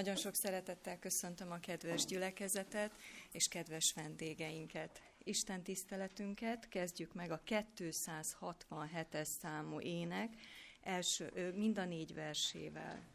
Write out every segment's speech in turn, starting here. Nagyon sok szeretettel köszöntöm a kedves gyülekezetet és kedves vendégeinket. Isten tiszteletünket kezdjük meg a 267-es számú ének első, mind a 4 versével.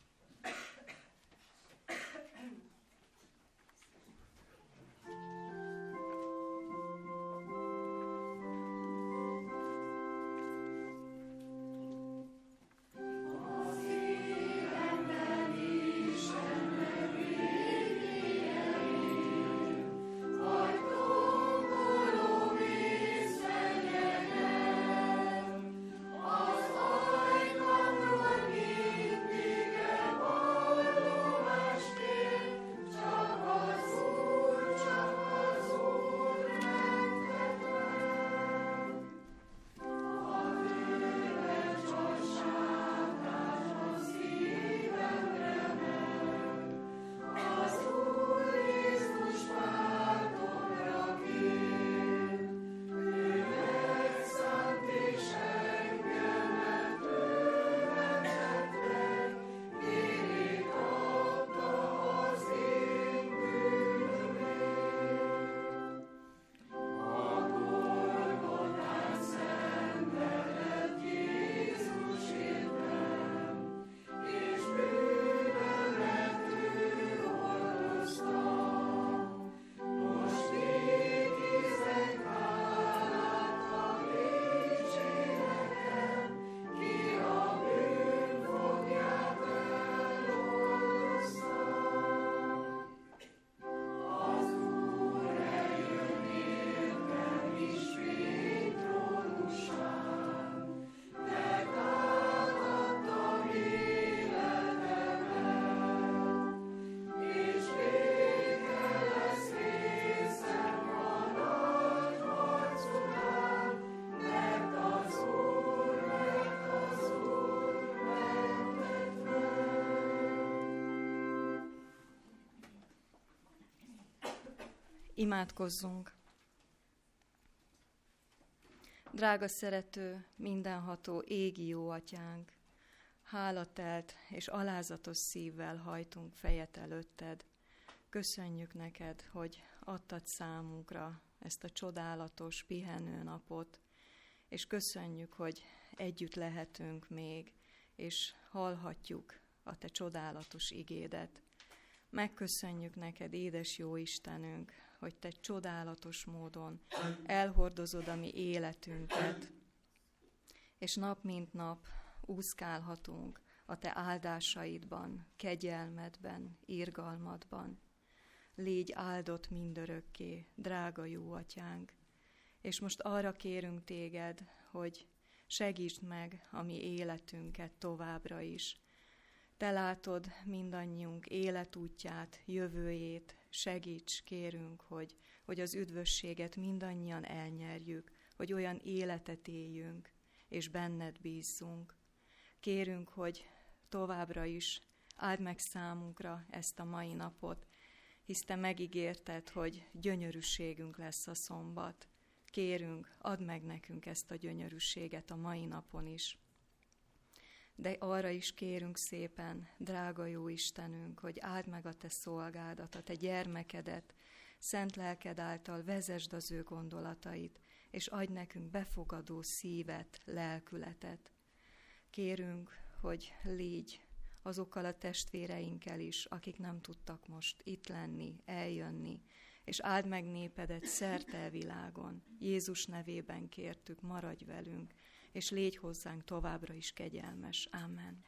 Imádkozzunk! Drága szerető, mindenható égi jó atyánk, hálatelt és alázatos szívvel hajtunk fejet előtted. Köszönjük neked, hogy adtad számunkra ezt a csodálatos pihenőnapot, és köszönjük, hogy együtt lehetünk még, és hallhatjuk a te csodálatos igédet. Megköszönjük neked, édes jó Istenünk, hogy te csodálatos módon elhordozod a mi életünket, és nap mint nap úszkálhatunk a te áldásaidban, kegyelmedben, irgalmadban. Légy áldott mindörökké, drága jó atyánk, és most arra kérünk téged, hogy segítsd meg a mi életünket továbbra is. Te látod mindannyiunk életútját, jövőjét, segíts, kérünk, hogy az üdvösséget mindannyian elnyerjük, hogy olyan életet éljünk, és benned bízzunk. Kérünk, hogy továbbra is áld meg számunkra ezt a mai napot, hisz te megígérted, hogy gyönyörűségünk lesz a szombat. Kérünk, add meg nekünk ezt a gyönyörűséget a mai napon is. De arra is kérünk szépen, drága jó Istenünk, hogy áld meg a te szolgádat, a te gyermekedet, szent lelked által vezesd az ő gondolatait, és adj nekünk befogadó szívet, lelkületet. Kérünk, hogy légy azokkal a testvéreinkkel is, akik nem tudtak most itt lenni, eljönni, és áld meg népedet szerte a világon. Jézus nevében kértük, maradj velünk, és légy hozzánk továbbra is kegyelmes. Amen.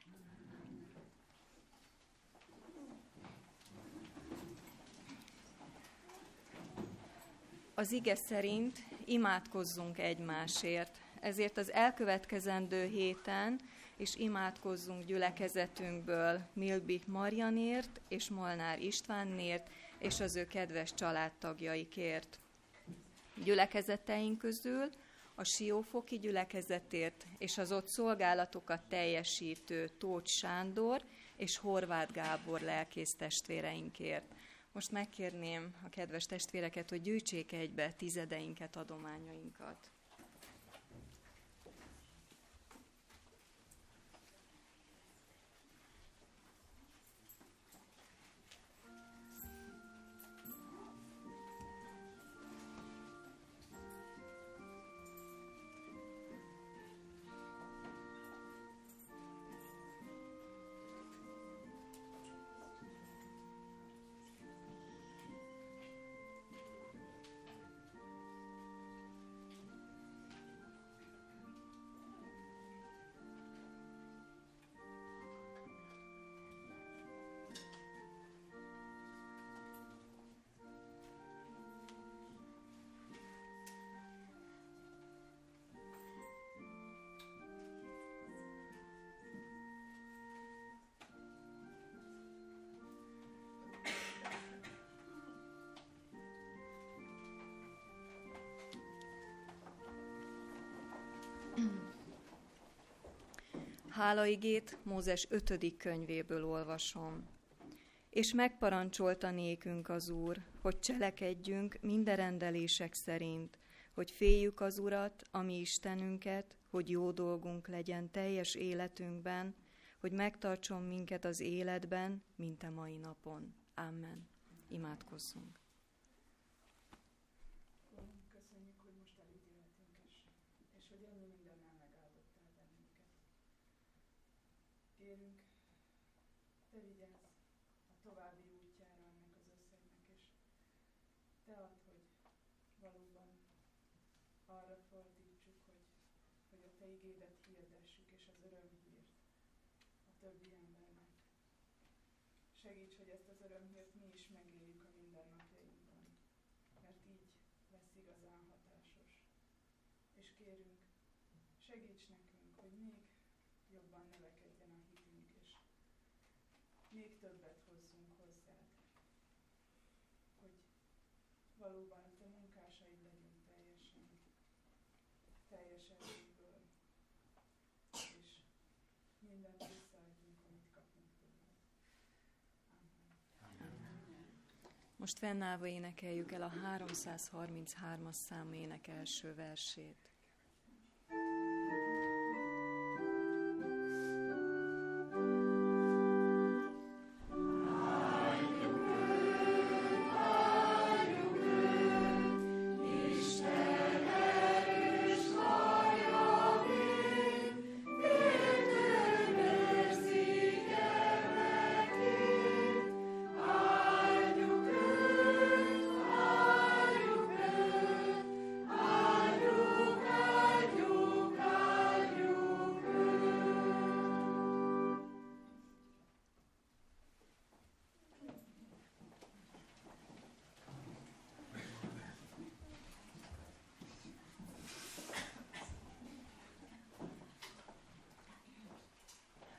Az ige szerint imádkozzunk egymásért, ezért az elkövetkezendő héten is imádkozzunk gyülekezetünkből Milbik Marianért és Molnár Istvánért és az ő kedves családtagjaikért. Gyülekezeteink közül a Siófoki gyülekezetért és az ott szolgálatokat teljesítő Tóth Sándor és Horváth Gábor lelkész testvéreinkért. Most megkérném a kedves testvéreket, hogy gyűjtsék egybe tizedeinket, adományainkat. hálaigét Mózes 5. könyvéből olvasom. És megparancsolta nékünk az Úr, hogy cselekedjünk minden rendelések szerint, hogy féljük az Urat, a mi Istenünket, hogy jó dolgunk legyen teljes életünkben, hogy megtartson minket az életben, mint a mai napon. Amen. Imádkozzunk. Köszönjük, hogy most elítélhetünk és hogy ennyi mindennel megáldottál bennünket. Kérünk, te vigyázz a további útjára ennek az összegnek, és te add, hogy valóban arra fordítsuk, hogy a te igédet hirdessük, és az örömhírt a többi embernek. Segíts, hogy ezt az örömhírt mi is megéljük a mindennapjainkban, mert így lesz igazán hatásos. És kérünk, segíts nekünk, hogy még jobban növekedjen a hitünk, és még többet hozzunk hozzád, hogy valóban a te munkásaid legyünk teljes erőből, és mindent visszaadjunk, amit kapunk tőle. Amen. Most fennállva énekeljük el a 333-as számú ének első versét.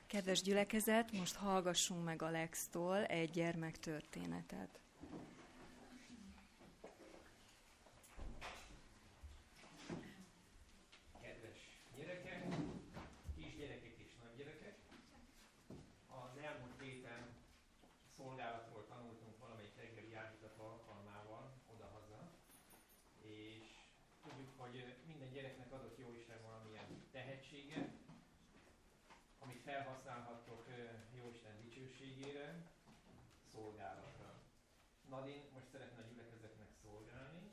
Kedves gyülekezet, most hallgassunk meg Alextól egy gyermektörténetet. Kedves gyerekek, kisgyerekek és nagygyerekek, az elmúlt héten szolgálatról tanultunk valamelyik reggeli járműtató alkalmával odahaza, és tudjuk, hogy minden gyereknek adott Jóisten valamilyen tehetsége, amit felhasználhattok Jóisten dicsőségére, szolgálatra. Nadin most szeretne a gyülekezetnek szolgálni,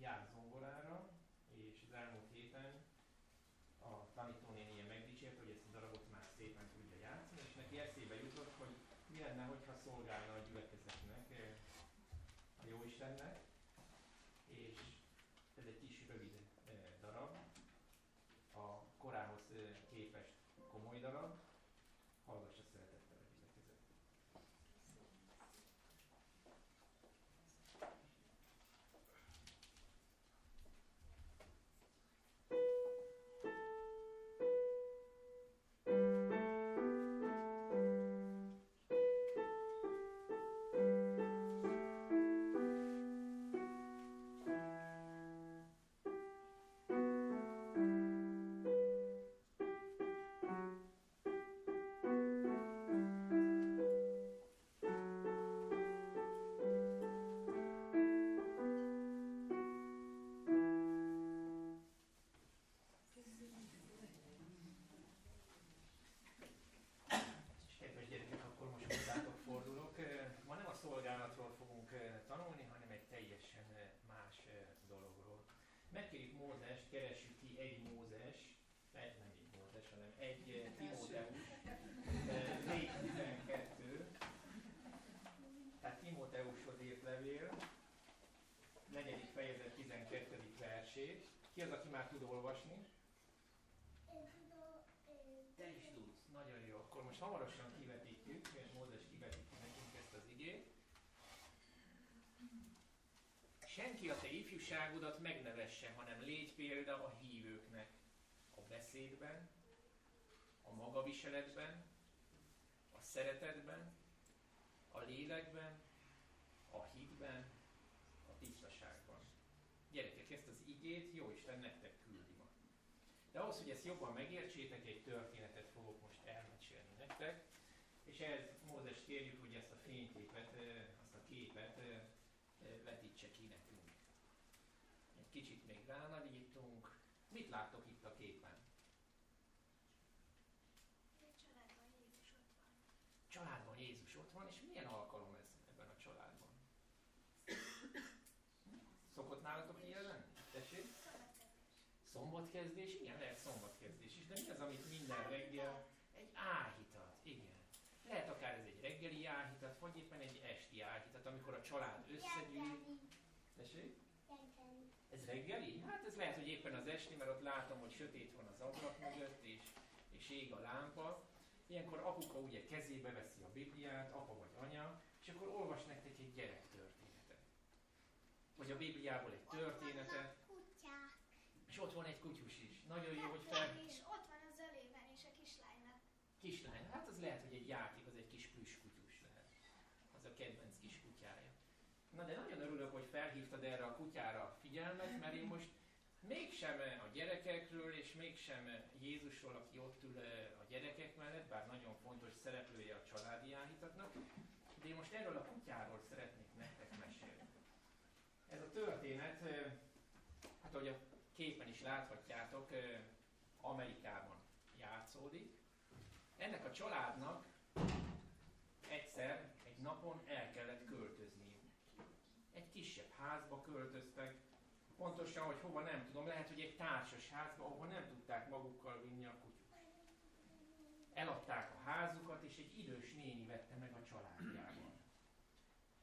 jár zongorára, és az elmúlt héten a tanítónénie megdicsért, hogy ezt a darabot már szépen tudja játszani, és neki eszébe jutott, hogy mi lenne, hogyha szolgálna a gyülekezetnek, a Jóistennek, és ez egy kis rövid darab, a korához képest komoly darab, hallgassa szeretettel a gyülekezet. Szolgálatról fogunk tanulni, hanem egy teljesen más dologról. Megkérjük Mózest, keressük ki egy Timóteus 4:12, tehát Timóteushoz írt levél, 4. fejezet 12. versét. Ki az, aki már tud olvasni? Te is tudsz, nagyon jó. Akkor most hamarosan kivetítjük, és Mózes kivetíti nekünk ezt az igét. Senki a te ifjúságodat megnevesse, hanem légy példa a hívőknek. A beszédben, a magaviseletben, a szeretetben, a lélekben, a hitben, a tisztaságban. Gyerekek, ezt az igét Jóisten nektek küldi ma. De ahhoz, hogy ezt jobban megértsétek, egy történetet fogok most elmesélni nektek. És ehhez Mózes kérjük, hogy ezt a fényképet, azt a képet vetítse ki nekünk. Egy kicsit még ránagyítunk. Mit láttok itt a képen? Családban Jézus ott van. Családban Jézus ott van, és milyen alkalom ez ebben a családban? Szokott nálatok ilyen lenni? Tessék? Szombatkezdés? Igen, lehet szombatkezdés is, de mi az, amit minden reggel? Egy áhítat, igen. Lehet akár ez egy reggeli áhítat, vagy éppen egy esti áhítat, amikor a család összegyűl. Tessék? Reggeli. Ez reggeli? Hát ez lehet, hogy éppen az esti, mert ott látom, hogy sötét van az ablak mögött, és ég a lámpa. Ilyenkor apuka ugye kezébe veszi a Bibliát, apa vagy anya, és akkor olvas nektek egy gyerektörténetet. Vagy a Bibliából egy történetet. És ott van egy kutyus is. Nagyon jó, hogy fel... És ott van az ölében is a kislánynak. Kislány, hát az lehet, hogy egy játék, az egy kis plüsskutyus lehet. Az a kedvenc kis kutyája. Na de nagyon örülök, hogy felhívtad erre a kutyára a figyelmet, mert én most mégsem a gyerekekről, és mégsem Jézusról, aki ott ül a gyerekek mellett, bár nagyon fontos szereplője a családi áhítatnak, de én most erről a kutyáról szeretnék nektek mesélni. Ez a történet, hát ahogy a képen is láthatjátok, Amerikában játszódik. Ennek a családnak egyszer, egy napon el kellett költözniük. Egy kisebb házba költöztek, pontosan, hogy hova nem tudom, lehet, hogy egy társas házba, ahova nem tudták magukkal vinni a kutyukat. Eladták a házukat, és egy idős néni vette meg a családjában.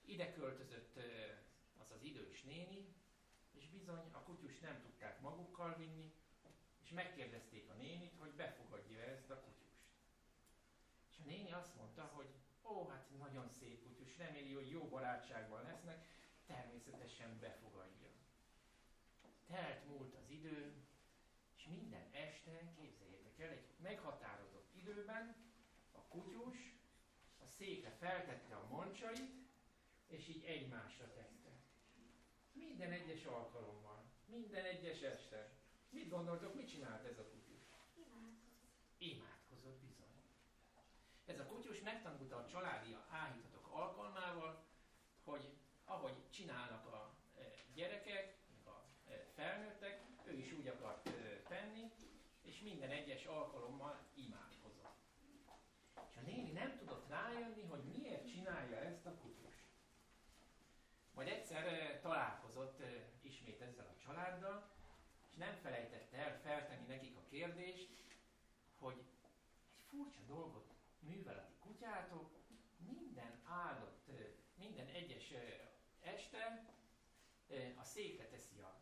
Ide költözött az az idős néni, és bizony a kutyust nem tudták magukkal vinni, és megkérdezték a nénit, hogy befogadja ezt a kutyust. És a néni azt mondta, hogy ó, hát nagyon szép kutyus, reméli, hogy jó barátságban lesznek, természetesen befogadja. Telt múlt az idő, és minden este, képzeljétek el, egy meghatározott időben a kutyus a székre feltette a mancsait, és így egymásra tette. Minden egyes alkalommal, minden egyes este. Mit gondoltok, mit csinált ez a kutyus? Imádkozott bizony. Ez a kutyus megtanulta a családi áhítatok alkalmával, hogy ahogy csinálnak a gyerekek, a felnőttek, ő is úgy akart tenni, és minden egyes alkalommal imádkozott. És a néni nem tudott rájönni, hogy miért csinálja ezt a kutyus. Majd egyszer találkozott ismét ezzel a családdal, és nem felejtette el feltenni nekik a kérdést, hogy egy furcsa dolgot művel a ti kutyátok, minden áldott, minden egyes este a székre teszi a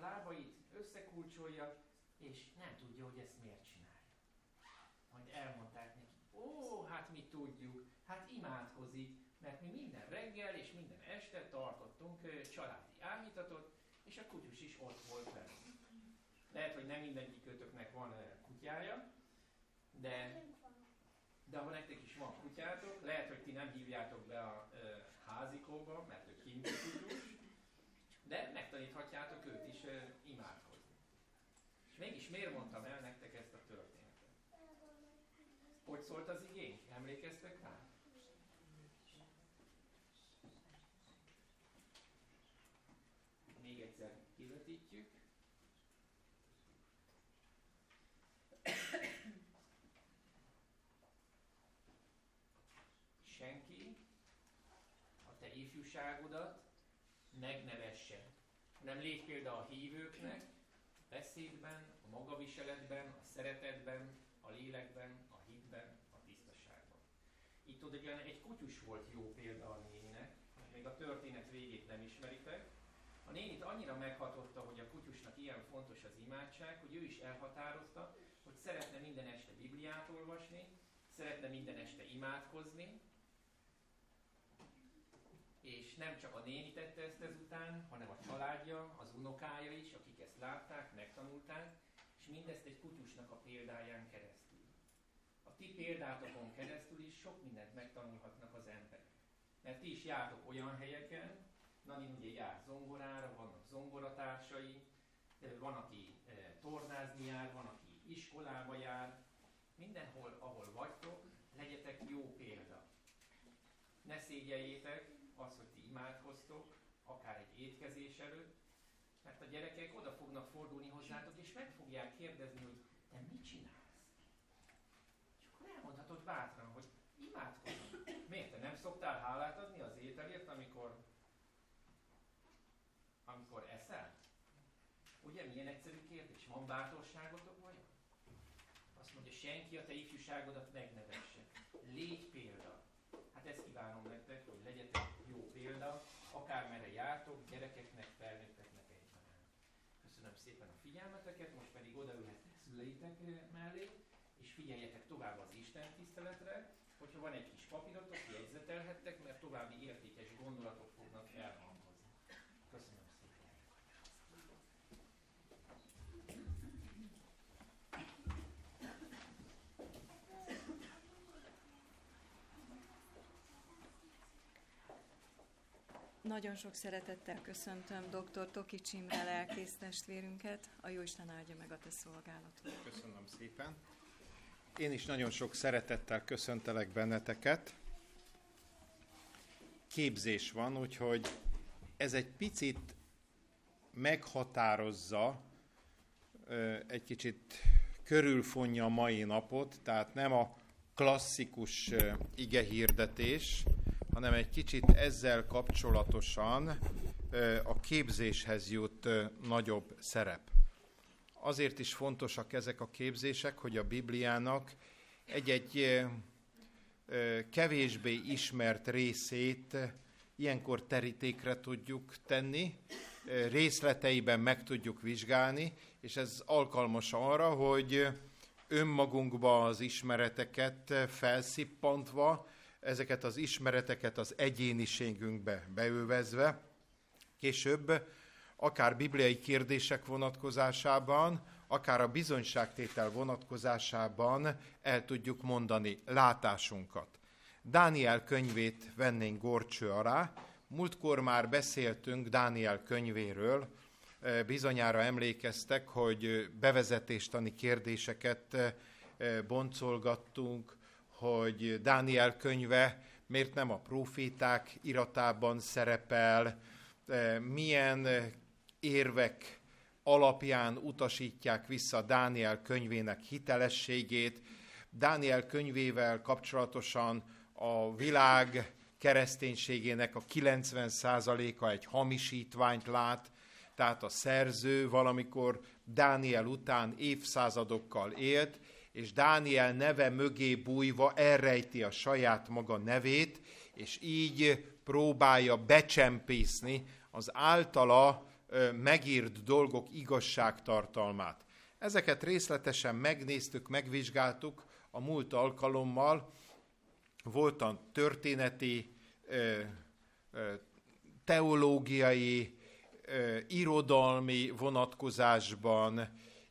lábait, összekulcsolja, és nem tudja, hogy ezt miért csinálja. Majd elmondták neki, ó, hát mi tudjuk, hát imádkozik, mert mi minden reggel és minden este tartottunk családi áhítatot, és a kutyus is ott volt vele. Lehet, hogy nem mindegyikötöknek van kutyája, de ha nektek is van kutyátok, lehet, hogy ti nem hívjátok be a házikóba, mert ő kinti kutyus, de megtaníthatjátok őt is imádkozni. És mégis miért mondtam el nektek ezt a történetet? Hogy szólt az igény? Emlékeztek rá? Még egyszer kivetítjük. Senki a te ifjúságodat megnevesse, hanem légy példa a hívőknek, beszédben, a magaviseletben, a szeretetben, a lélekben, a hitben, a tisztaságban. Itt oda egy kutyus volt jó példa a néninek, még a történet végét nem ismeritek. A nénit annyira meghatotta, hogy a kutyusnak ilyen fontos az imádság, hogy ő is elhatározta, hogy szeretne minden este Bibliát olvasni, szeretne minden este imádkozni, és nem csak a néni tette ezt ezután, hanem a családja, az unokája is, akik ezt látták, megtanulták, és mindezt egy kutyusnak a példáján keresztül. A ti példátokon keresztül is sok mindent megtanulhatnak az emberek. Mert ti is jártok olyan helyeken, Nani ugye jár zongorára, vannak zongoratársai, van, aki tornázni jár, van, aki iskolába jár. Mindenhol, ahol vagytok, legyetek jó példa. Ne szégyeljétek azt, hogy ti imádkoztok, akár egy étkezés előtt, mert a gyerekek oda fognak fordulni hozzátok, és meg fogják kérdezni, hogy te mit csinálsz? És akkor elmondhatod bátran, hogy imádkozom. Miért te nem szoktál hálát adni az ételért, amikor eszel? Ugye milyen egyszerű kérdés? Van bátorságotok vajon? Azt mondja, senki a te ifjúságodat megnevesse. Légy példa. Hát ezt kívánom nektek, hogy legyetek jó példa, akármerre jártok, gyerekeknek, felnőtteknek egyben. Köszönöm szépen a figyelmeteket, most pedig odaülhetnek szüleitek mellé, és figyeljetek tovább az Isten tiszteletre, hogyha van egy kis papírotok, jegyzetelhettek, mert további értékes gondolatok fognak elhangozni. Köszönöm szépen. Nagyon sok szeretettel köszöntöm dr. Tokics Imre lelkész testvérünket. A Jóisten áldja meg a te szolgálatod. Köszönöm szépen. Én is nagyon sok szeretettel köszöntelek benneteket. Képzés van, úgyhogy ez egy picit meghatározza, egy kicsit körülfonja a mai napot, tehát nem a klasszikus igehirdetés, hanem egy kicsit ezzel kapcsolatosan a képzéshez jut nagyobb szerep. Azért is fontosak ezek a képzések, hogy a Bibliának egy-egy kevésbé ismert részét ilyenkor terítékre tudjuk tenni, részleteiben meg tudjuk vizsgálni, és ez alkalmas arra, hogy önmagunkba az ismereteket felszippantva, ezeket az ismereteket az egyéniségünkbe beövezve, később akár bibliai kérdések vonatkozásában, akár a bizonyságtétel vonatkozásában el tudjuk mondani látásunkat. Dániel könyvét vennénk gorcső alá. Múltkor már beszéltünk Dániel könyvéről, bizonyára emlékeztek, hogy bevezetéstani kérdéseket boncolgattunk, hogy Dániel könyve miért nem a próféták iratában szerepel, milyen érvek alapján utasítják vissza Dániel könyvének hitelességét. Dániel könyvével kapcsolatosan a világ kereszténységének a 90%-a egy hamisítványt lát, tehát a szerző valamikor Dániel után évszázadokkal élt, és Dániel neve mögé bújva elrejti a saját maga nevét, és így próbálja becsempészni az általa megírt dolgok igazságtartalmát. Ezeket részletesen megnéztük, megvizsgáltuk a múlt alkalommal. Volt a történeti, teológiai, irodalmi vonatkozásban,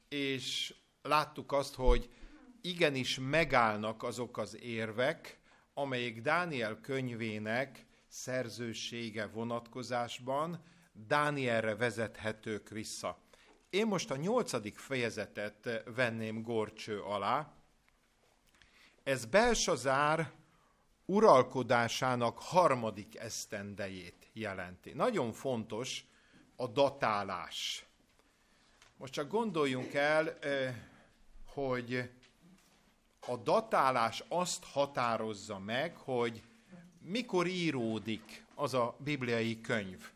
és láttuk azt, hogy igenis megállnak azok az érvek, amelyek Dániel könyvének szerzősége vonatkozásban Dánielre vezethetők vissza. Én most a 8. fejezetet venném gorcső alá. Ez Belsazár uralkodásának 3. esztendejét jelenti. Nagyon fontos a datálás. Most csak gondoljunk el, hogy a datálás azt határozza meg, hogy mikor íródik az a bibliai könyv.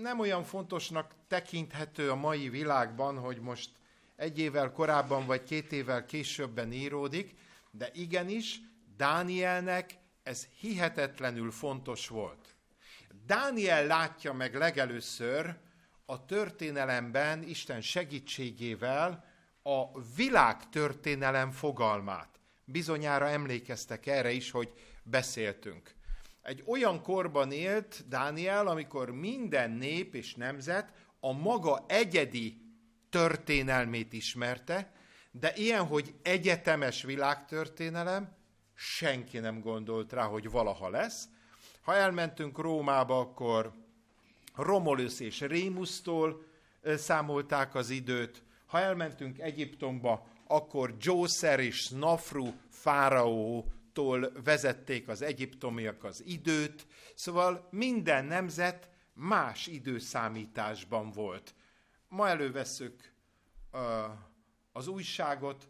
Nem olyan fontosnak tekinthető a mai világban, hogy most 1 évvel korábban vagy 2 évvel későbben íródik, de igenis Dánielnek ez hihetetlenül fontos volt. Dániel látja meg legelőször a történelemben Isten segítségével a világtörténelem fogalmát. Bizonyára emlékeztek erre is, hogy beszéltünk. Egy olyan korban élt Dániel, amikor minden nép és nemzet a maga egyedi történelmét ismerte, de ilyen, hogy egyetemes világtörténelem, senki nem gondolt rá, hogy valaha lesz. Ha elmentünk Rómába, akkor Romulus és Rémusztól számolták az időt, Ha elmentünk Egyiptomba, akkor Dzsószer és Snafru fáraótól vezették az egyiptomiak az időt, szóval minden nemzet más időszámításban volt. Ma elővesszük az újságot,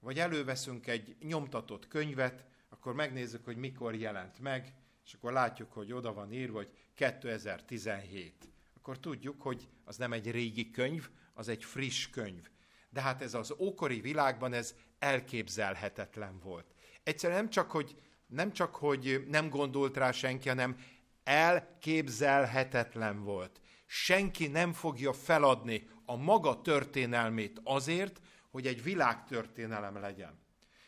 vagy előveszünk egy nyomtatott könyvet, akkor megnézzük, hogy mikor jelent meg, és akkor látjuk, hogy oda van írva, hogy 2017. Akkor tudjuk, hogy az nem egy régi könyv, az egy friss könyv. De hát ez az ókori világban ez elképzelhetetlen volt. Egyszerűen nem csak, hogy nem gondolt rá senki, hanem elképzelhetetlen volt. Senki nem fogja feladni a maga történelmét azért, hogy egy világtörténelem legyen.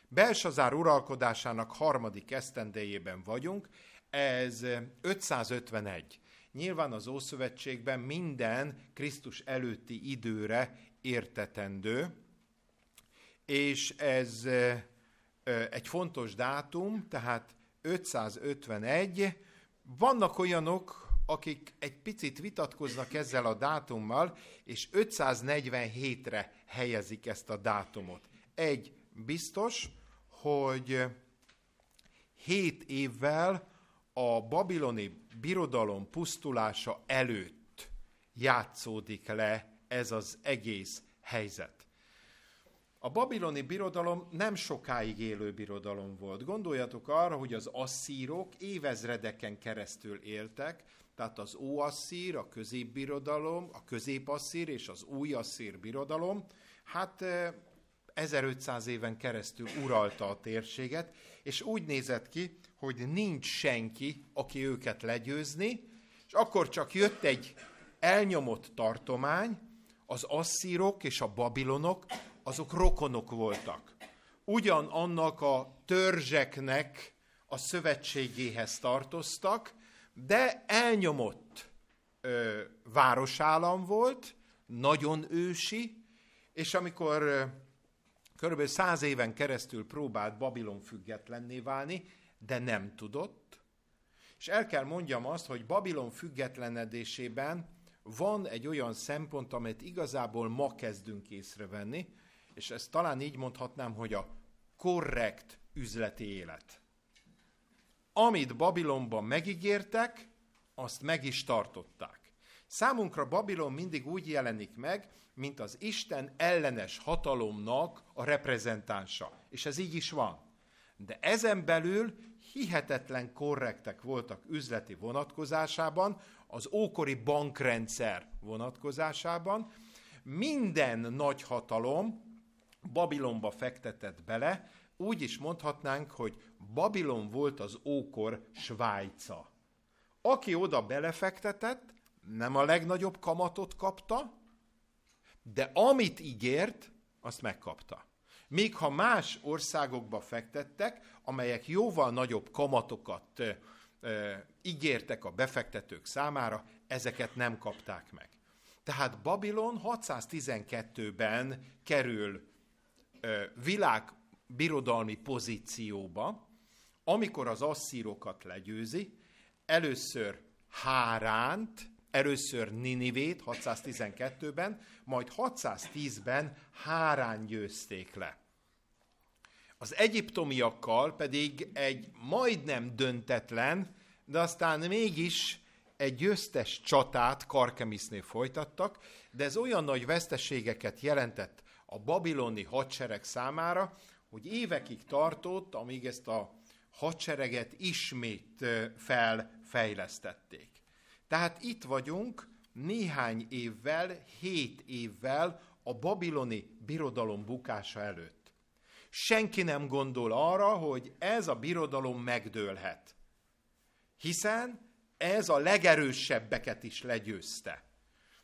Belsazár uralkodásának harmadik esztendejében vagyunk, ez 551. Nyilván az Ószövetségben minden Krisztus előtti időre értetendő, és ez egy fontos dátum, tehát 551. Vannak olyanok, akik egy picit vitatkoznak ezzel a dátummal, és 547-re helyezik ezt a dátumot. Egy biztos, hogy 7 évvel a babiloni birodalom pusztulása előtt játszódik le ez az egész helyzet. A babiloni birodalom nem sokáig élő birodalom volt. Gondoljatok arra, hogy az asszírok évezredeken keresztül éltek, tehát az óasszír, a középbirodalom, a középasszír és az újasszír birodalom, hát 1500 éven keresztül uralta a térséget, és úgy nézett ki, hogy nincs senki, aki őket legyőzni, és akkor csak jött egy elnyomott tartomány, az asszírok és a babilonok, azok rokonok voltak. Ugyanannak a törzseknek a szövetségéhez tartoztak, de elnyomott városállam volt, nagyon ősi, és amikor kb. 100 éven keresztül próbált Babilon függetlenné válni, de nem tudott. És el kell mondjam azt, hogy Babilon függetlenedésében van egy olyan szempont, amit igazából ma kezdünk észrevenni, és ezt talán így mondhatnám, hogy a korrekt üzleti élet. Amit Babilonban megígértek, azt meg is tartották. Számunkra Babilon mindig úgy jelenik meg, mint az Isten ellenes hatalomnak a reprezentánsa. És ez így is van. De ezen belül hihetetlen korrektek voltak üzleti vonatkozásában, az ókori bankrendszer vonatkozásában. Minden nagy hatalom Babilonba fektetett bele, úgy is mondhatnánk, hogy Babilon volt az ókor Svájca. Aki oda belefektetett, nem a legnagyobb kamatot kapta, de amit ígért, azt megkapta. Még ha más országokba fektettek, amelyek jóval nagyobb kamatokat ígértek a befektetők számára, ezeket nem kapták meg. Tehát Babilon 612-ben kerül világbirodalmi pozícióba, amikor az asszírokat legyőzi, először Háránt, először Ninivét 612-ben, majd 610-ben Hárán győzték le. Az egyiptomiakkal pedig egy majdnem döntetlen, de aztán mégis egy győztes csatát Karkemisznél folytattak, de ez olyan nagy veszteségeket jelentett a babiloni hadsereg számára, hogy évekig tartott, amíg ezt a hadsereget ismét felfejlesztették. Tehát itt vagyunk néhány évvel, 7 évvel a babiloni birodalom bukása előtt. Senki nem gondol arra, hogy ez a birodalom megdőlhet, hiszen ez a legerősebbeket is legyőzte.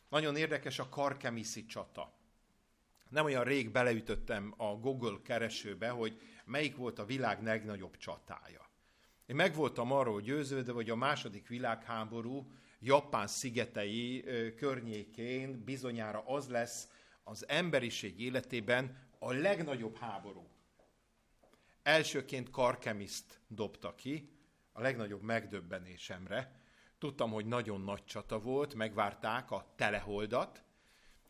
Nagyon érdekes a karkemiszi csata. Nem olyan rég beleütöttem a Google keresőbe, hogy melyik volt a világ legnagyobb csatája. Én meg voltam arról győződve, hogy a második világháború Japán szigetei környékén bizonyára az lesz az emberiség életében a legnagyobb háború. Elsőként Karkemiszt dobta ki, a legnagyobb megdöbbenésemre. Tudtam, hogy nagyon nagy csata volt, megvárták a teleholdat,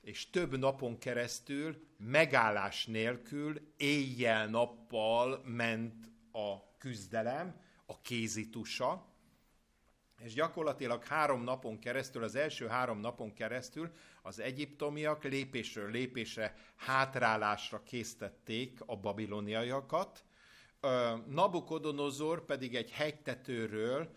és több napon keresztül megállás nélkül éjjel-nappal ment a küzdelem, a kézitusa, és gyakorlatilag 3 napon keresztül, az első 3 napon keresztül az egyiptomiak lépésről lépésre, hátrálásra késztették a babiloniaiakat. Nabukodonozor pedig egy hegytetőről,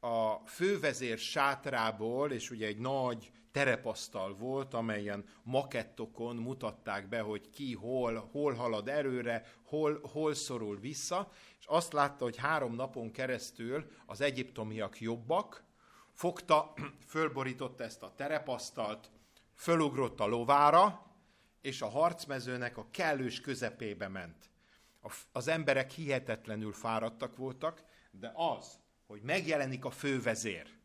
a fővezér sátrából, és ugye egy nagy terepasztal volt, amelyen makettokon mutatták be, hogy ki hol halad erőre, hol szorul vissza, és azt látta, hogy 3 napon keresztül az egyiptomiak jobbak, fogta, fölborította ezt a terepasztalt, fölugrott a lovára, és a harcmezőnek a kellős közepébe ment. Az emberek hihetetlenül fáradtak voltak, de az, hogy megjelenik a fővezér,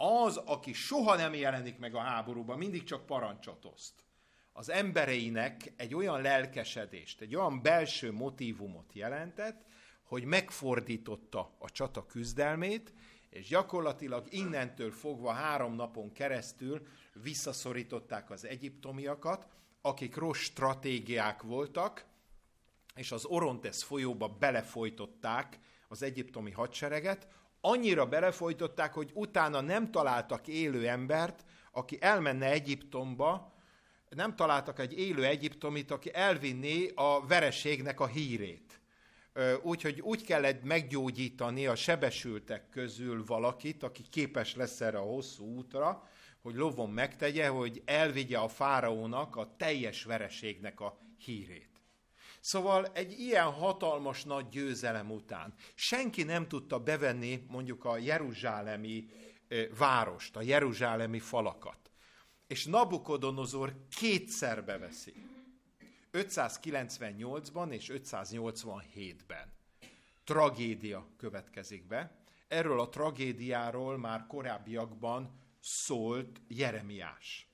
az, aki soha nem jelenik meg a háborúban, mindig csak parancsot oszt, az embereinek egy olyan lelkesedést, egy olyan belső motívumot jelentett, hogy megfordította a csata küzdelmét, és gyakorlatilag innentől fogva 3 napon keresztül visszaszorították az egyiptomiakat, akik rossz stratégiák voltak, és az Orontes folyóba belefojtották az egyiptomi hadsereget, annyira belefojtották, hogy utána nem találtak élő embert, aki elmenne Egyiptomba, nem találtak egy élő egyiptomit, aki elvinné a vereségnek a hírét. Úgyhogy úgy kellett meggyógyítani a sebesültek közül valakit, aki képes lesz erre a hosszú útra, hogy lovon megtegye, hogy elvigye a fáraónak a teljes vereségnek a hírét. Szóval egy ilyen hatalmas nagy győzelem után senki nem tudta bevenni mondjuk a jeruzsálemi várost, a jeruzsálemi falakat. És Nabukodonozor 2-szer beveszi. 598-ban és 587-ben. Tragédia következik be. Erről a tragédiáról már korábbiakban szólt Jeremiás.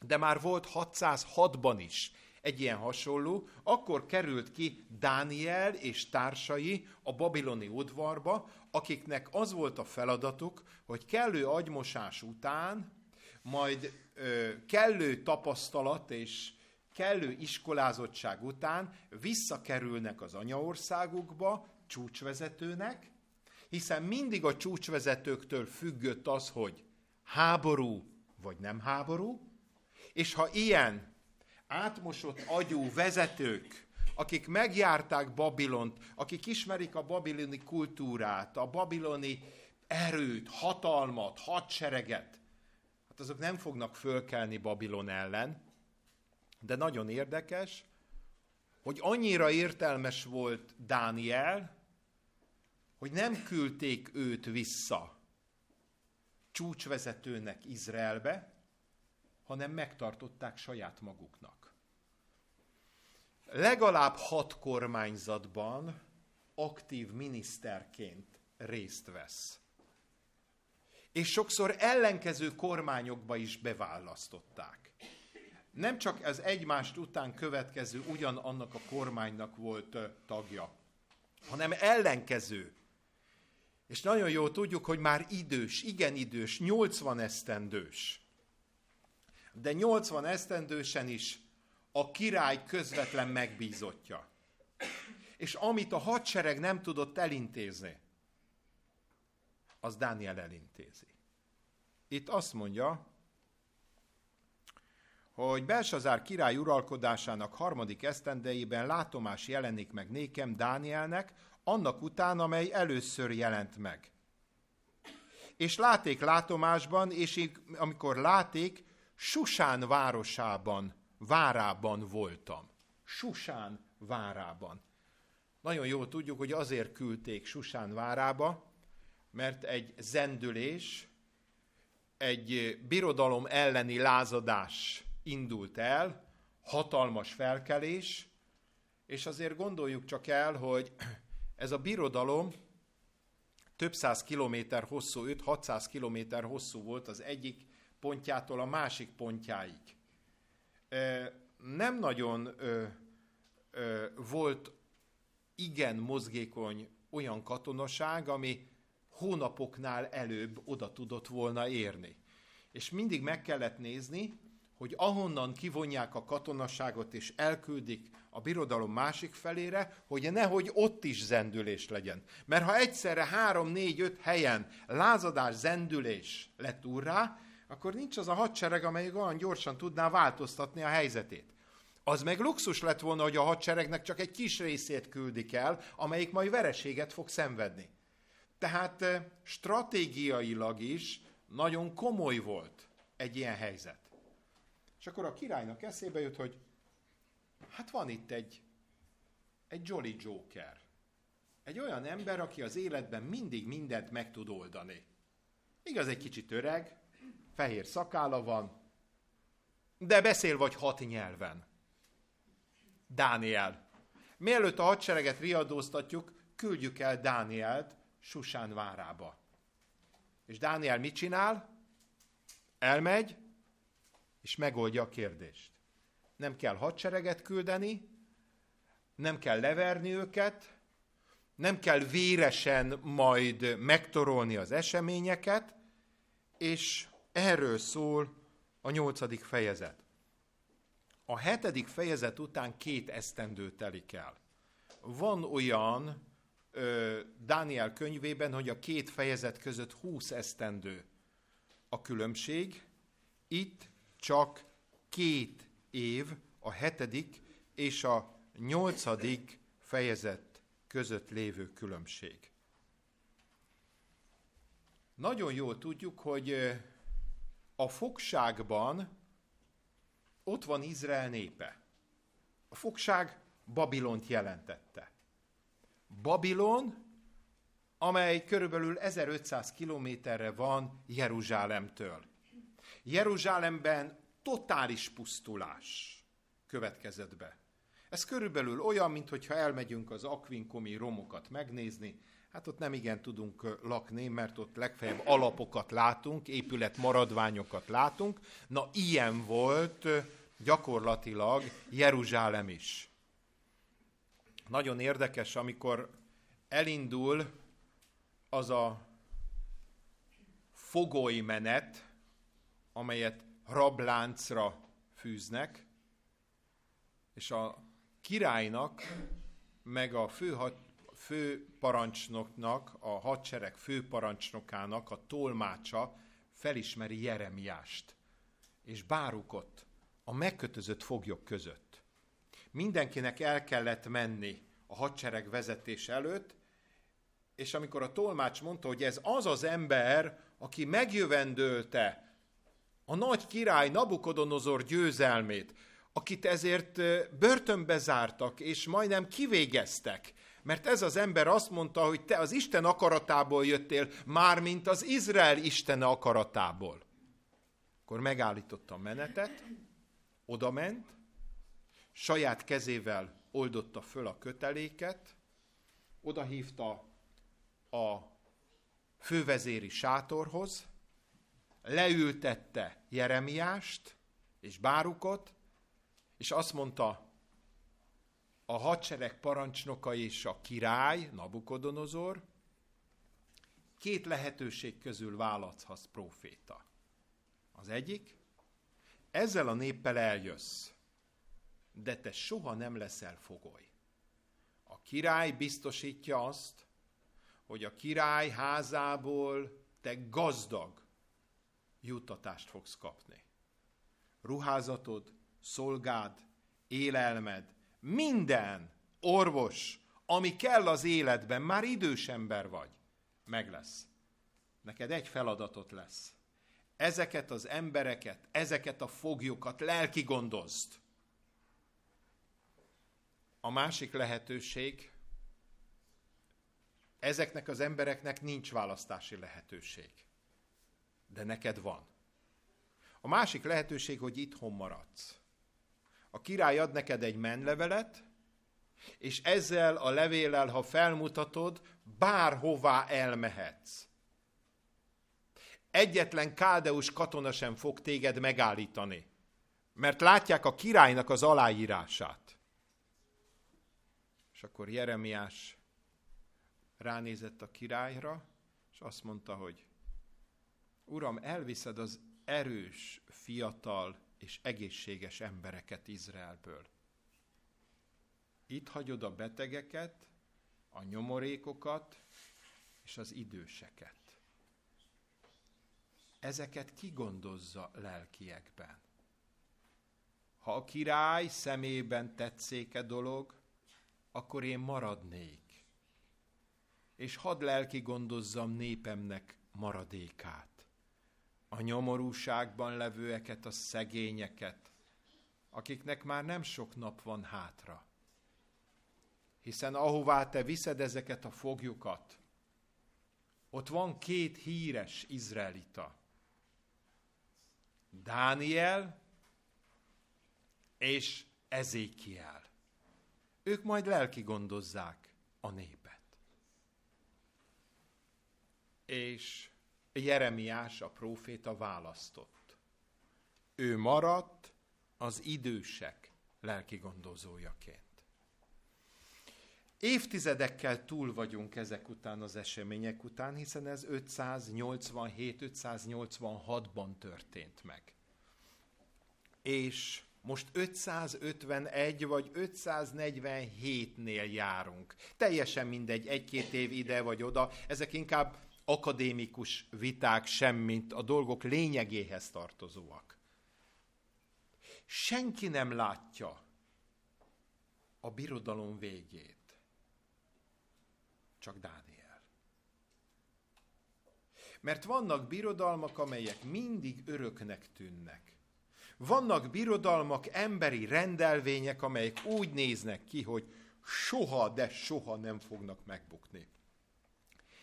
De már volt 606-ban is egy ilyen hasonló, akkor került ki Dániel és társai a babiloni udvarba, akiknek az volt a feladatuk, hogy kellő agymosás után, majd kellő tapasztalat és kellő iskolázottság után visszakerülnek az anyaországukba csúcsvezetőnek, hiszen mindig a csúcsvezetőktől függött az, hogy háború vagy nem háború, és ha ilyen átmosott agyú vezetők, akik megjárták Babilont, akik ismerik a babiloni kultúrát, a babiloni erőt, hatalmat, hadsereget, hát azok nem fognak fölkelni Babilon ellen. De nagyon érdekes, hogy annyira értelmes volt Dániel, hogy nem küldték őt vissza csúcsvezetőnek Izraelbe, hanem megtartották saját maguknak. Legalább 6 kormányzatban aktív miniszterként részt vesz. És sokszor ellenkező kormányokba is beválasztották. Nem csak az egymást után következő ugyanannak a kormánynak volt tagja, hanem ellenkező. És nagyon jól tudjuk, hogy már idős, igen idős, 80 esztendős. De 80 esztendősen is a király közvetlen megbízottja. És amit a hadsereg nem tudott elintézni, az Dániel elintézi. Itt azt mondja, hogy Belsazár király uralkodásának 3. esztendejében látomás jelenik meg nékem, Dánielnek, annak után, amely először jelent meg. És láték látomásban, és így, amikor láték, Susán városában, várában voltam. Susán várában. Nagyon jól tudjuk, hogy azért küldték Susán várába, mert egy zendülés, egy birodalom elleni lázadás indult el, hatalmas felkelés, és azért gondoljuk csak el, hogy ez a birodalom több száz kilométer hosszú, 5-600 kilométer hosszú volt az egyik pontjától a másik pontjáig. Nem nagyon volt igen mozgékony olyan katonaság, ami hónapoknál előbb oda tudott volna érni. és mindig meg kellett nézni, hogy ahonnan kivonják a katonaságot és elküldik a birodalom másik felére, hogy nehogy ott is zendülés legyen. Mert ha egyszerre 3, 4, 5 helyen lázadás, zendülés lett úrrá, akkor nincs az a hadsereg, amelyik olyan gyorsan tudná változtatni a helyzetét. Az meg luxus lett volna, hogy a hadseregnek csak egy kis részét küldik el, amelyik majd vereséget fog szenvedni. Tehát stratégiailag is nagyon komoly volt egy ilyen helyzet. És akkor a királynak eszébe jut, hogy hát van itt egy Jolly Joker. Egy olyan ember, aki az életben mindig mindent meg tud oldani. Igaz, egy kicsit öreg, fehér szakála van, de beszél vagy 6 nyelven. Dániel. Mielőtt a hadsereget riadóztatjuk, küldjük el Dánielt Susán várába. És Dániel mit csinál? Elmegy, és megoldja a kérdést. Nem kell hadsereget küldeni, nem kell leverni őket, nem kell véresen majd megtorolni az eseményeket, és erről szól a 8. fejezet. A 7. fejezet után 2 esztendő telik el. Van olyan Dániel könyvében, hogy a 2 fejezet között 20 esztendő a különbség. Itt csak 2 év a 7. és a 8. fejezet között lévő különbség. Nagyon jól tudjuk, hogy a fogságban ott van Izrael népe. A fogság Babilont jelentette. Babilon, amely körülbelül 1500 kilométerre van Jeruzsálemtől. Jeruzsálemben totális pusztulás következett be. Ez körülbelül olyan, mintha elmegyünk az akvinkomi romokat megnézni. Hát ott nem igen tudunk lakni, mert ott legfeljebb alapokat látunk, épületmaradványokat látunk. Na, ilyen volt gyakorlatilag Jeruzsálem is. Nagyon érdekes, amikor elindul az a fogolymenet, amelyet rabláncra fűznek, és a királynak, meg a főparancsnoknak, a hadsereg főparancsnokának a tolmácsa felismeri Jeremiást, és Bárukot a megkötözött foglyok között. Mindenkinek el kellett menni a hadsereg vezetés előtt, és amikor a tolmács mondta, hogy ez az az ember, aki megjövendőlte a nagy király Nabukodonozor győzelmét, akit ezért börtönbe zártak, és majdnem kivégeztek, mert ez az ember azt mondta, hogy te az Isten akaratából jöttél, mármint az Izrael istene akaratából. Akkor megállította a menetet, odament, saját kezével oldotta föl a köteléket, odahívta a fővezéri sátorhoz, leültette Jeremiást és Bárukot, és azt mondta, a hadsereg parancsnoka és a király, Nabukodonozor, 2 lehetőség közül választhatsz, próféta. Az egyik, ezzel a néppel eljössz, de te soha nem leszel fogoly. A király biztosítja azt, hogy a király házából te gazdag juttatást fogsz kapni. Ruházatod, szolgád, élelmed, minden orvos, ami kell az életben, már idős ember vagy, meg lesz. Neked egy feladatot lesz. Ezeket az embereket, ezeket a foglyokat lelki gondozd. A másik lehetőség, ezeknek az embereknek nincs választási lehetőség. De neked van. A másik lehetőség, hogy itthon maradsz. A király ad neked egy menlevelet, és ezzel a levéllel, ha felmutatod, bárhová elmehetsz. Egyetlen káldeus katona sem fog téged megállítani, mert látják a királynak az aláírását. És akkor Jeremiás ránézett a királyra, és azt mondta, hogy Uram, elviszed az erős, fiatal és egészséges embereket Izraelből. Itt hagyod a betegeket, a nyomorékokat és az időseket. Ezeket kigondozza lelkiekben. Ha a király szemében tetszéke dolog, akkor én maradnék, és hadd lelki gondozzam népemnek maradékát, a nyomorúságban levőeket, a szegényeket, akiknek már nem sok nap van hátra. Hiszen ahová te viszed ezeket a foglyokat, ott van két híres izraelita, Dániel és Ezékiel. Ők majd lelki gondozzák a népet. És Jeremiás a próféta választott. Ő maradt az idősek lelki gondozójaként. Évtizedekkel túl vagyunk ezek után az események után, hiszen ez 587-586-ban történt meg. És most 551 vagy 547-nél járunk. Teljesen mindegy, egy-két év ide vagy oda. Ezek inkább akadémikus viták, semmint a dolgok lényegéhez tartozóak. Senki nem látja a birodalom végét. Csak Dániel. Mert vannak birodalmak, amelyek mindig öröknek tűnnek. Vannak birodalmak, emberi rendelvények, amelyek úgy néznek ki, hogy soha, de soha nem fognak megbukni.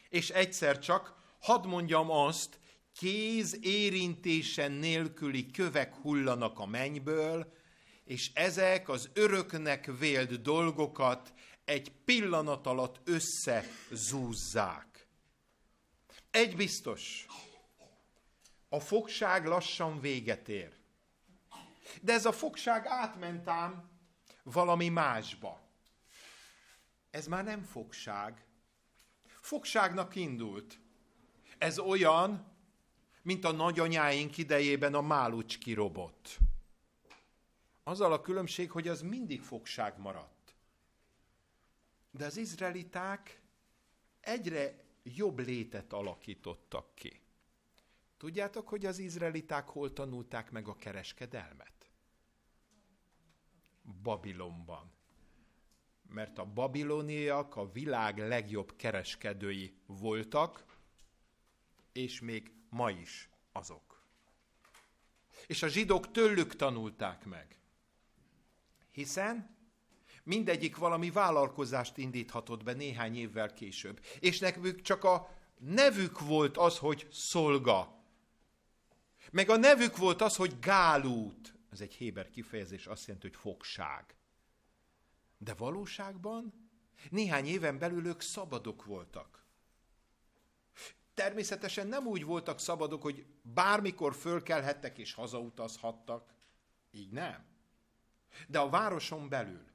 És egyszer csak, hadd mondjam azt, kéz érintése nélküli kövek hullanak a mennyből, és ezek az öröknek vélt dolgokat egy pillanat alatt összezúzzák. Egy biztos, a fogság lassan véget ér. De ez a fogság átment ám valami másba. Ez már nem fogság. Fogságnak indult. Ez olyan, mint a nagyanyáink idejében a málucski robot. Azzal a különbség, hogy az mindig fogság maradt. De az izraeliták egyre jobb létet alakítottak ki. Tudjátok, hogy az izraeliták hol tanulták meg a kereskedelmet? Babilonban. Mert a babiloniak a világ legjobb kereskedői voltak, és még ma is azok. És a zsidók tőlük tanulták meg. Hiszen mindegyik valami vállalkozást indíthatott be néhány évvel később, és nekünk csak a nevük volt az, hogy szolga. Meg a nevük volt az, hogy gálút. Ez egy héber kifejezés, azt jelenti, hogy fogság. De valóságban néhány éven belül ők szabadok voltak. Természetesen nem úgy voltak szabadok, hogy bármikor fölkelhettek és hazautazhattak. Így nem. De a városon belül,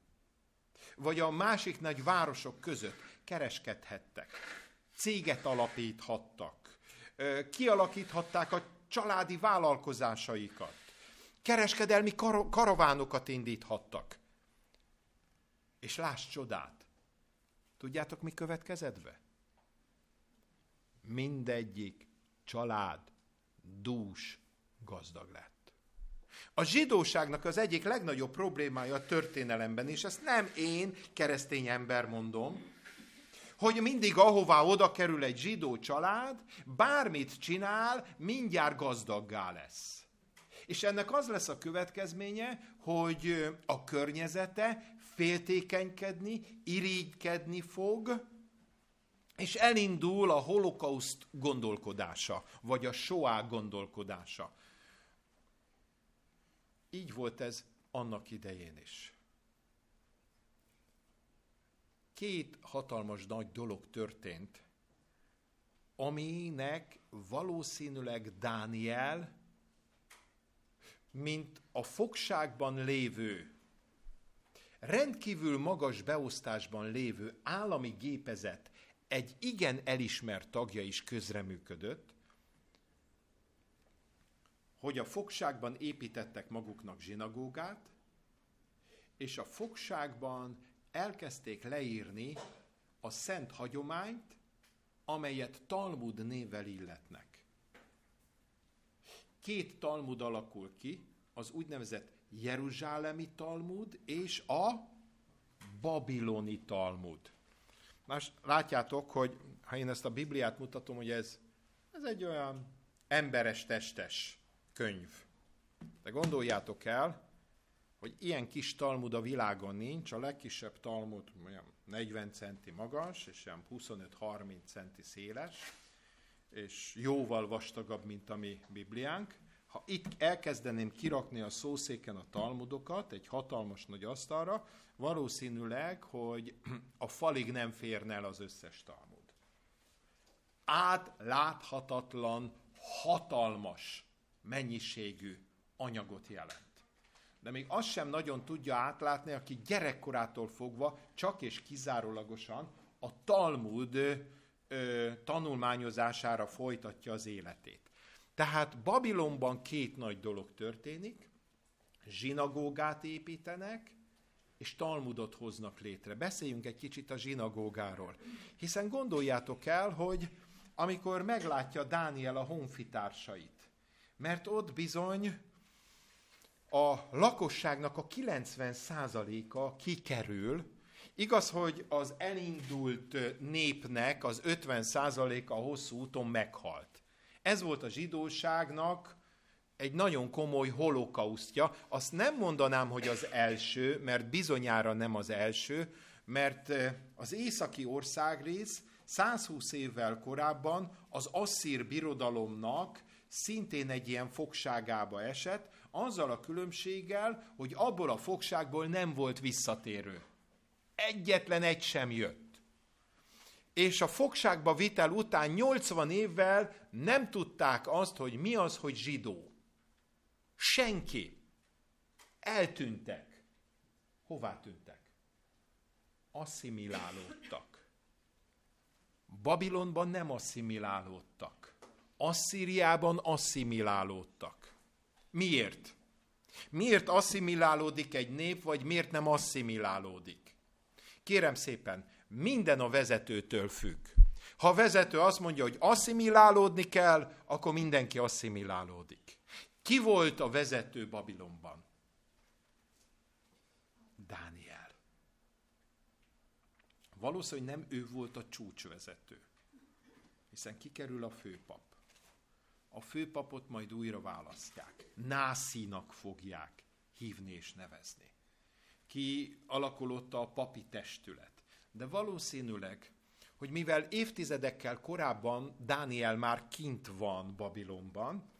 vagy a másik nagy városok között kereskedhettek. Céget alapíthattak, kialakíthatták a családi vállalkozásaikat, kereskedelmi karavánokat indíthattak. És lásd csodát! Tudjátok, mi következett be? Mindegyik család dús gazdag lett. A zsidóságnak az egyik legnagyobb problémája a történelemben, és ezt nem én, keresztény ember mondom, hogy mindig ahová oda kerül egy zsidó család, bármit csinál, mindjárt gazdaggá lesz. És ennek az lesz a következménye, hogy a környezete féltékenykedni, irigykedni fog, és elindul a holokauszt gondolkodása, vagy a soá gondolkodása. Így volt ez annak idején is. Két hatalmas nagy dolog történt, aminek valószínűleg Dániel, mint a fogságban lévő, rendkívül magas beosztásban lévő állami gépezet egy igen elismert tagja is közreműködött, hogy a fogságban építettek maguknak zsinagógát, és a fogságban elkezdték leírni a szent hagyományt, amelyet Talmud névvel illetnek. Két Talmud alakul ki, az úgynevezett jeruzsálemi Talmud és a babiloni Talmud. Most látjátok, hogy ha én ezt a Bibliát mutatom, hogy ez egy olyan emberes testes könyv. De gondoljátok el, hogy ilyen kis Talmud a világon nincs, a legkisebb Talmud olyan 40 centi magas, és olyan 25-30 centi széles, és jóval vastagabb, mint a mi Bibliánk. Ha itt elkezdeném kirakni a szószéken a Talmudokat egy hatalmas nagy asztalra, valószínűleg, hogy a falig nem férne el az összes Talmud. Átláthatatlan, hatalmas mennyiségű anyagot jelent. De még azt sem nagyon tudja átlátni, aki gyerekkorától fogva csak és kizárólagosan a Talmud tanulmányozására folytatja az életét. Tehát Babilonban két nagy dolog történik, zsinagógát építenek, és Talmudot hoznak létre. Beszéljünk egy kicsit a zsinagógáról. Hiszen gondoljátok el, hogy amikor meglátja Dániel a honfitársait, mert ott bizony a lakosságnak a 90%-a kikerül. Igaz, hogy az elindult népnek az 50%-a hosszú úton meghalt. Ez volt a zsidóságnak egy nagyon komoly holokausztja. Azt nem mondanám, hogy az első, mert bizonyára nem az első, mert az északi országrész 120 évvel korábban az asszír birodalomnak szintén egy ilyen fogságába esett, azzal a különbséggel, hogy abból a fogságból nem volt visszatérő. Egyetlen egy sem jött. És a fogságba vitel után 80 évvel nem tudták azt, hogy mi az, hogy zsidó. Senki. Eltűntek. Hová tűntek? Asszimilálódtak. Babilonban nem asszimilálódtak. Asszíriában asszimilálódtak. Miért? Miért asszimilálódik egy nép, vagy miért nem asszimilálódik? Kérem szépen, minden a vezetőtől függ. Ha a vezető azt mondja, hogy asszimilálódni kell, akkor mindenki asszimilálódik. Ki volt a vezető Babilonban? Dániel. Valószínűleg nem ő volt a csúcsvezető, hiszen kikerül a főpap. A főpapot majd újra választják. Nászinak fogják hívni és nevezni. Ki alakulott a papi testület. De valószínűleg, hogy mivel évtizedekkel korábban Dániel már kint van Babilonban,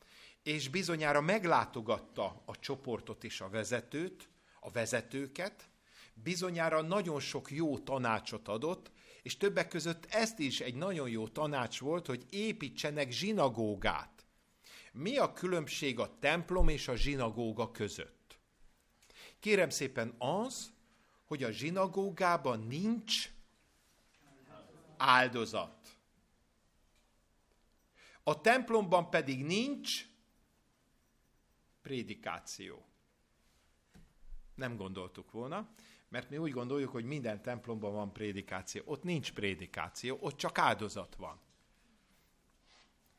és bizonyára meglátogatta a csoportot és a vezetőket, bizonyára nagyon sok jó tanácsot adott, és többek között ezt is egy nagyon jó tanács volt, hogy építsenek zsinagógát. Mi a különbség a templom és a zsinagóga között? Kérem szépen az, hogy a zsinagógában nincs áldozat. A templomban pedig nincs prédikáció. Nem gondoltuk volna, mert mi úgy gondoljuk, hogy minden templomban van prédikáció. Ott nincs prédikáció, ott csak áldozat van.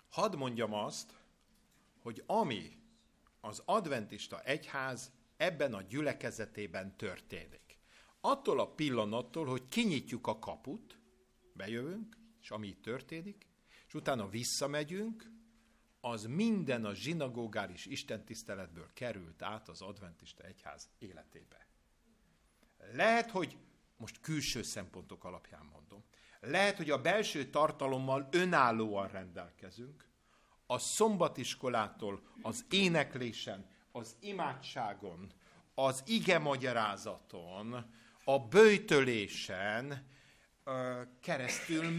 Hadd mondjam azt, hogy ami az adventista egyház ebben a gyülekezetében történik. Attól a pillanattól, hogy kinyitjuk a kaput, bejövünk, és ami itt történik, és utána visszamegyünk, az minden a zsinagógális istentiszteletből került át az adventista egyház életébe. Lehet, hogy, most külső szempontok alapján mondom, lehet, hogy a belső tartalommal önállóan rendelkezünk, a szombatiskolától, az éneklésen, az imádságon, az igemagyarázaton, a böjtölésen keresztül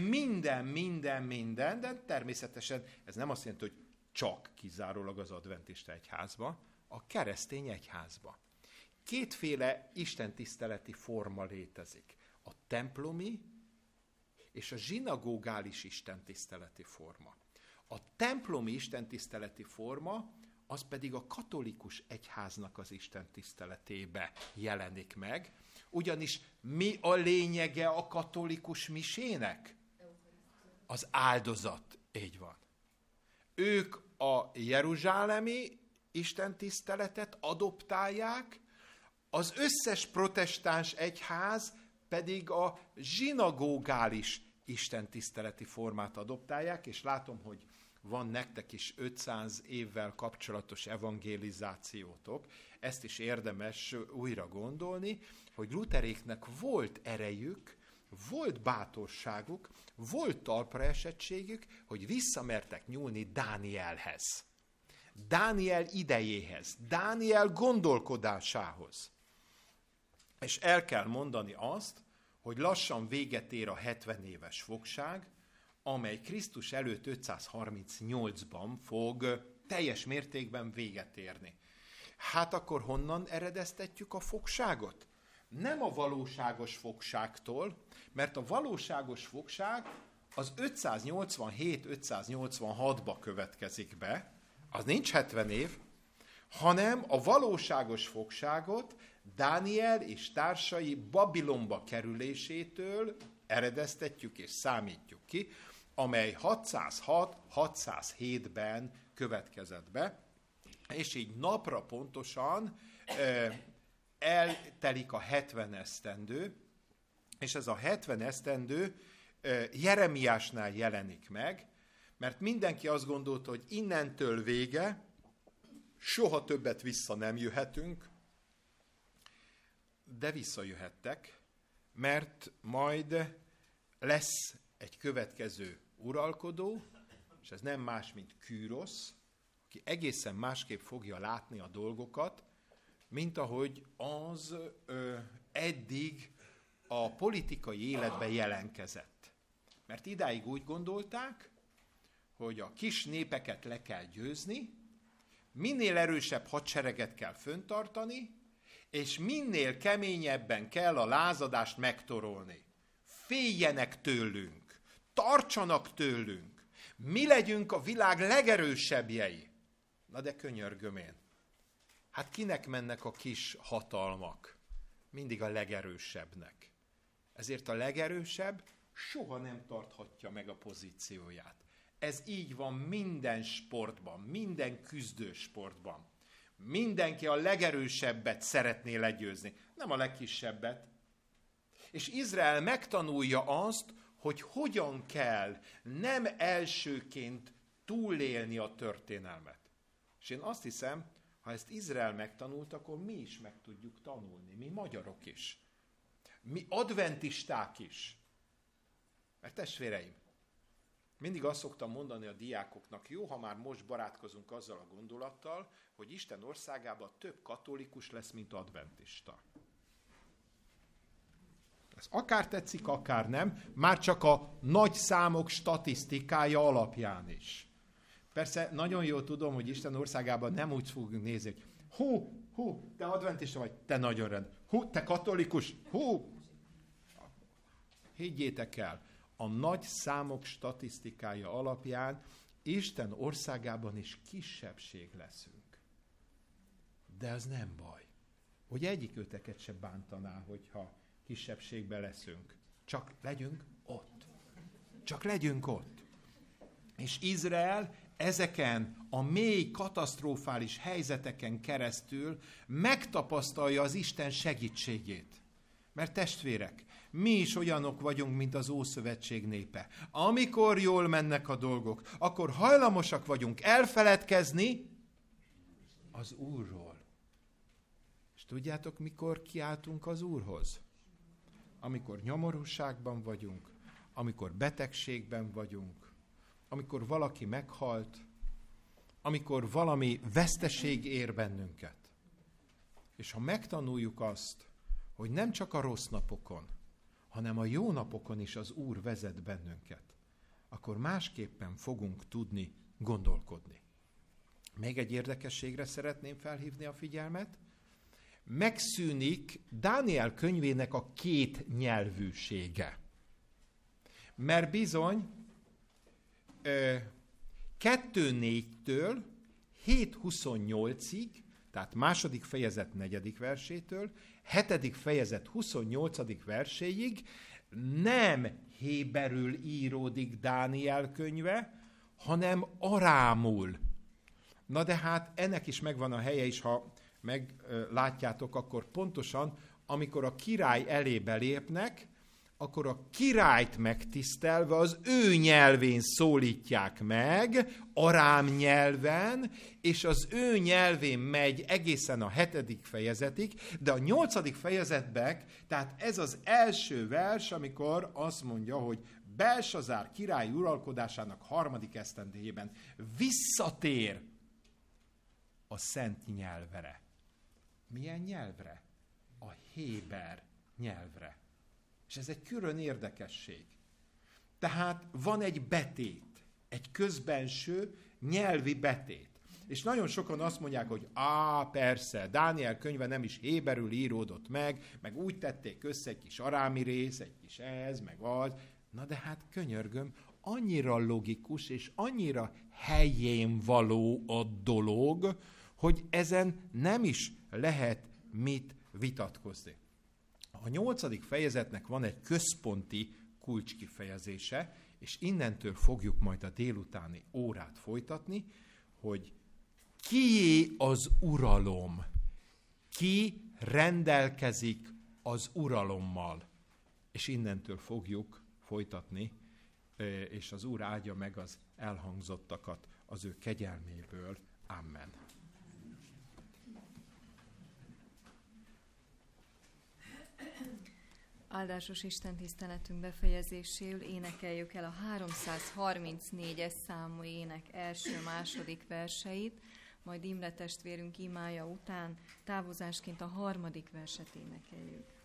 minden, de természetesen ez nem azt jelenti, hogy csak kizárólag az adventista egyházba, a keresztény egyházba. Kétféle istentiszteleti forma létezik. A templomi és a zsinagógális istentiszteleti forma. A templomi istentiszteleti forma az pedig a katolikus egyháznak az Isten tiszteletébe jelenik meg, ugyanis mi a lényege a katolikus misének? Az áldozat, így van. Ők a jeruzsálemi Isten tiszteletet adoptálják, az összes protestáns egyház pedig a zsinagógális Isten tiszteleti formát adoptálják, és látom, hogy van nektek is 500 évvel kapcsolatos evangelizációtok. Ezt is érdemes újra gondolni, hogy Lutheréknek volt erejük, volt bátorságuk, volt talpraesettségük, hogy visszamertek nyúlni Dánielhez. Dániel idejéhez, Dániel gondolkodásához. És el kell mondani azt, hogy lassan véget ér a 70 éves fogság, amely Krisztus előtt 538-ban fog teljes mértékben véget érni. Hát akkor honnan eredeztetjük a fogságot? Nem a valóságos fogságtól, mert a valóságos fogság az 587-586-ba következik be, az nincs 70 év, hanem a valóságos fogságot Dániel és társai Babilonba kerülésétől eredeztetjük és számítjuk ki, amely 606-607-ben következett be, és így napra pontosan eltelik a 70 esztendő, és ez a 70 esztendő Jeremiásnál jelenik meg, mert mindenki azt gondolta, hogy innentől vége, soha többet vissza nem jöhetünk, de visszajöhettek, mert majd lesz egy következő uralkodó, és ez nem más, mint Kürosz, aki egészen másképp fogja látni a dolgokat, mint ahogy az eddig a politikai életben jelenkezett. Mert idáig úgy gondolták, hogy a kis népeket le kell győzni, minél erősebb hadsereget kell fönntartani, és minél keményebben kell a lázadást megtorolni. Féljenek tőlünk, tartsanak tőlünk, mi legyünk a világ legerősebbjei. Na de könyörgöm én, hát kinek mennek a kis hatalmak? Mindig a legerősebbnek. Ezért a legerősebb soha nem tarthatja meg a pozícióját. Ez így van minden sportban, minden küzdősportban. Mindenki a legerősebbet szeretné legyőzni, nem a legkisebbet. És Izrael megtanulja azt, hogy hogyan kell nem elsőként túlélni a történelmet. És én azt hiszem, ha ezt Izrael megtanult, akkor mi is meg tudjuk tanulni, mi magyarok is. Mi adventisták is. Mert testvéreim, mindig azt szoktam mondani a diákoknak, jó, ha már most barátkozunk azzal a gondolattal, hogy Isten országában több katolikus lesz, mint adventista. Ez akár tetszik, akár nem, már csak a nagy számok statisztikája alapján is. Persze nagyon jól tudom, hogy Isten országában nem úgy fogunk nézni, hogy hú, te adventista vagy, te nagyon rend. Hú, te katolikus, hú! Higgyétek el! A nagy számok statisztikája alapján Isten országában is kisebbség leszünk. De ez nem baj. Hogy egyik őteket se bántaná, hogyha kisebbségben leszünk. Csak legyünk ott. Csak legyünk ott. És Izrael ezeken a mély, katasztrofális helyzeteken keresztül megtapasztalja az Isten segítségét. Mert testvérek, mi is olyanok vagyunk, mint az Ószövetség népe. Amikor jól mennek a dolgok, akkor hajlamosak vagyunk elfeledkezni az Úrról. És tudjátok, mikor kiáltunk az Úrhoz? Amikor nyomorúságban vagyunk, amikor betegségben vagyunk, amikor valaki meghalt, amikor valami veszteség ér bennünket. És ha megtanuljuk azt, hogy nem csak a rossz napokon, hanem a jó napokon is az Úr vezet bennünket, akkor másképpen fogunk tudni gondolkodni. Még egy érdekességre szeretném felhívni a figyelmet. Megszűnik Dániel könyvének a két nyelvűsége. Mert bizony 2:4-től 7-28-ig, tehát második fejezet 4. versétől, 7. fejezet 28. verséig nem héberül íródik Dániel könyve, hanem arámul. Na de hát ennek is megvan a helye, és ha meglátjátok, akkor pontosan, amikor a király elébe lépnek, akkor a királyt megtisztelve az ő nyelvén szólítják meg, arám nyelven, és az ő nyelvén megy egészen a 7. fejezetig, de a 8. fejezetben, tehát ez az első vers, amikor azt mondja, hogy Belsazár király uralkodásának 3. esztendőjében visszatér a szent nyelvre. Milyen nyelvre? A héber nyelvre. És ez egy külön érdekesség. Tehát van egy betét, egy közbenső nyelvi betét. És nagyon sokan azt mondják, hogy persze, Dániel könyve nem is héberül íródott meg úgy tették össze egy kis arámi rész, egy kis ez, meg az. Na de hát könyörgöm, annyira logikus és annyira helyén való a dolog, hogy ezen nem is lehet mit vitatkozni. A 8. fejezetnek van egy központi kulcskifejezése, és innentől fogjuk majd a délutáni órát folytatni, hogy kié az uralom, ki rendelkezik az uralommal. És innentől fogjuk folytatni, és az Úr áldja meg az elhangzottakat az ő kegyelméből. Amen. Áldásos Isten tiszteletünk befejezéséül énekeljük el a 334-es számú ének első-második verseit, majd Imre testvérünk imája után távozásként a 3. verset énekeljük.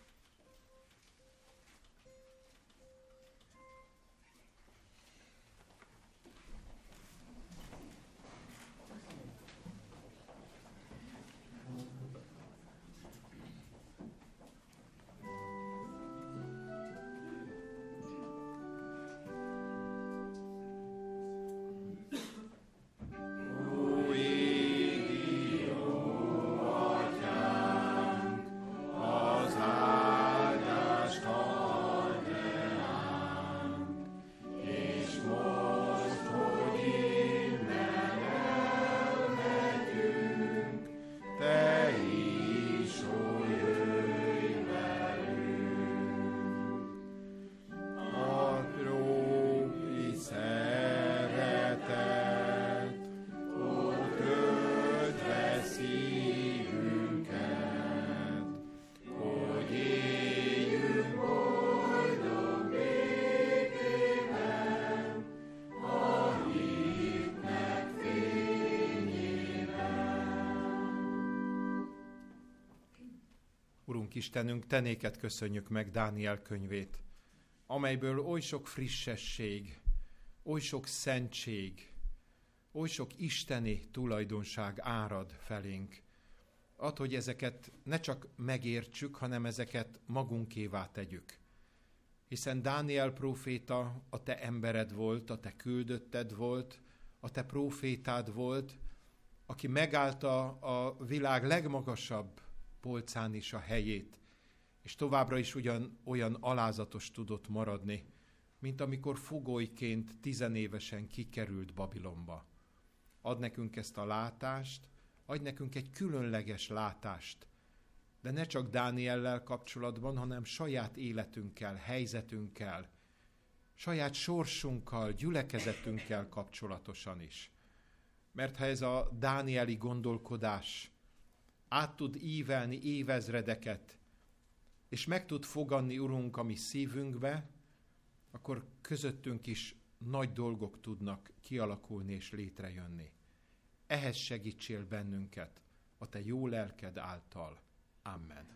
Istenünk, te néked köszönjük meg Dániel könyvét, amelyből oly sok frissesség, oly sok szentség, oly sok isteni tulajdonság árad felénk. Add, hogy ezeket ne csak megértsük, hanem ezeket magunkévá tegyük. Hiszen Dániel próféta a te embered volt, a te küldötted volt, a te prófétád volt, aki megállta a világ legmagasabb polcán is a helyét, és továbbra is ugyan olyan alázatos tudott maradni, mint amikor fogolyként 10 évesen kikerült Babilonba. Ad nekünk ezt a látást, adj nekünk egy különleges látást, de ne csak Dániellel kapcsolatban, hanem saját életünkkel, helyzetünkkel, saját sorsunkkal, gyülekezetünkkel kapcsolatosan is. Mert ha ez a dánieli gondolkodás át tud ívelni évezredeket, és meg tud foganni, Urunk, a mi szívünkbe, akkor közöttünk is nagy dolgok tudnak kialakulni és létrejönni. Ehhez segítsél bennünket a te jó lelked által. Amen.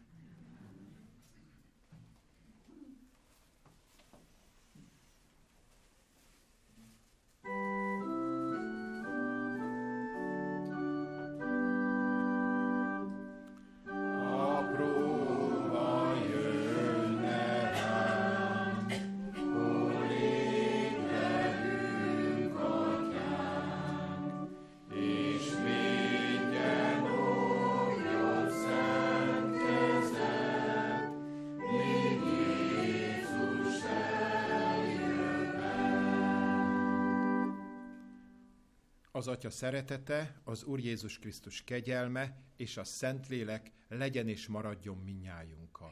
Az Atya szeretete, az Úr Jézus Krisztus kegyelme és a Szentlélek legyen és maradjon minnyájunkkal.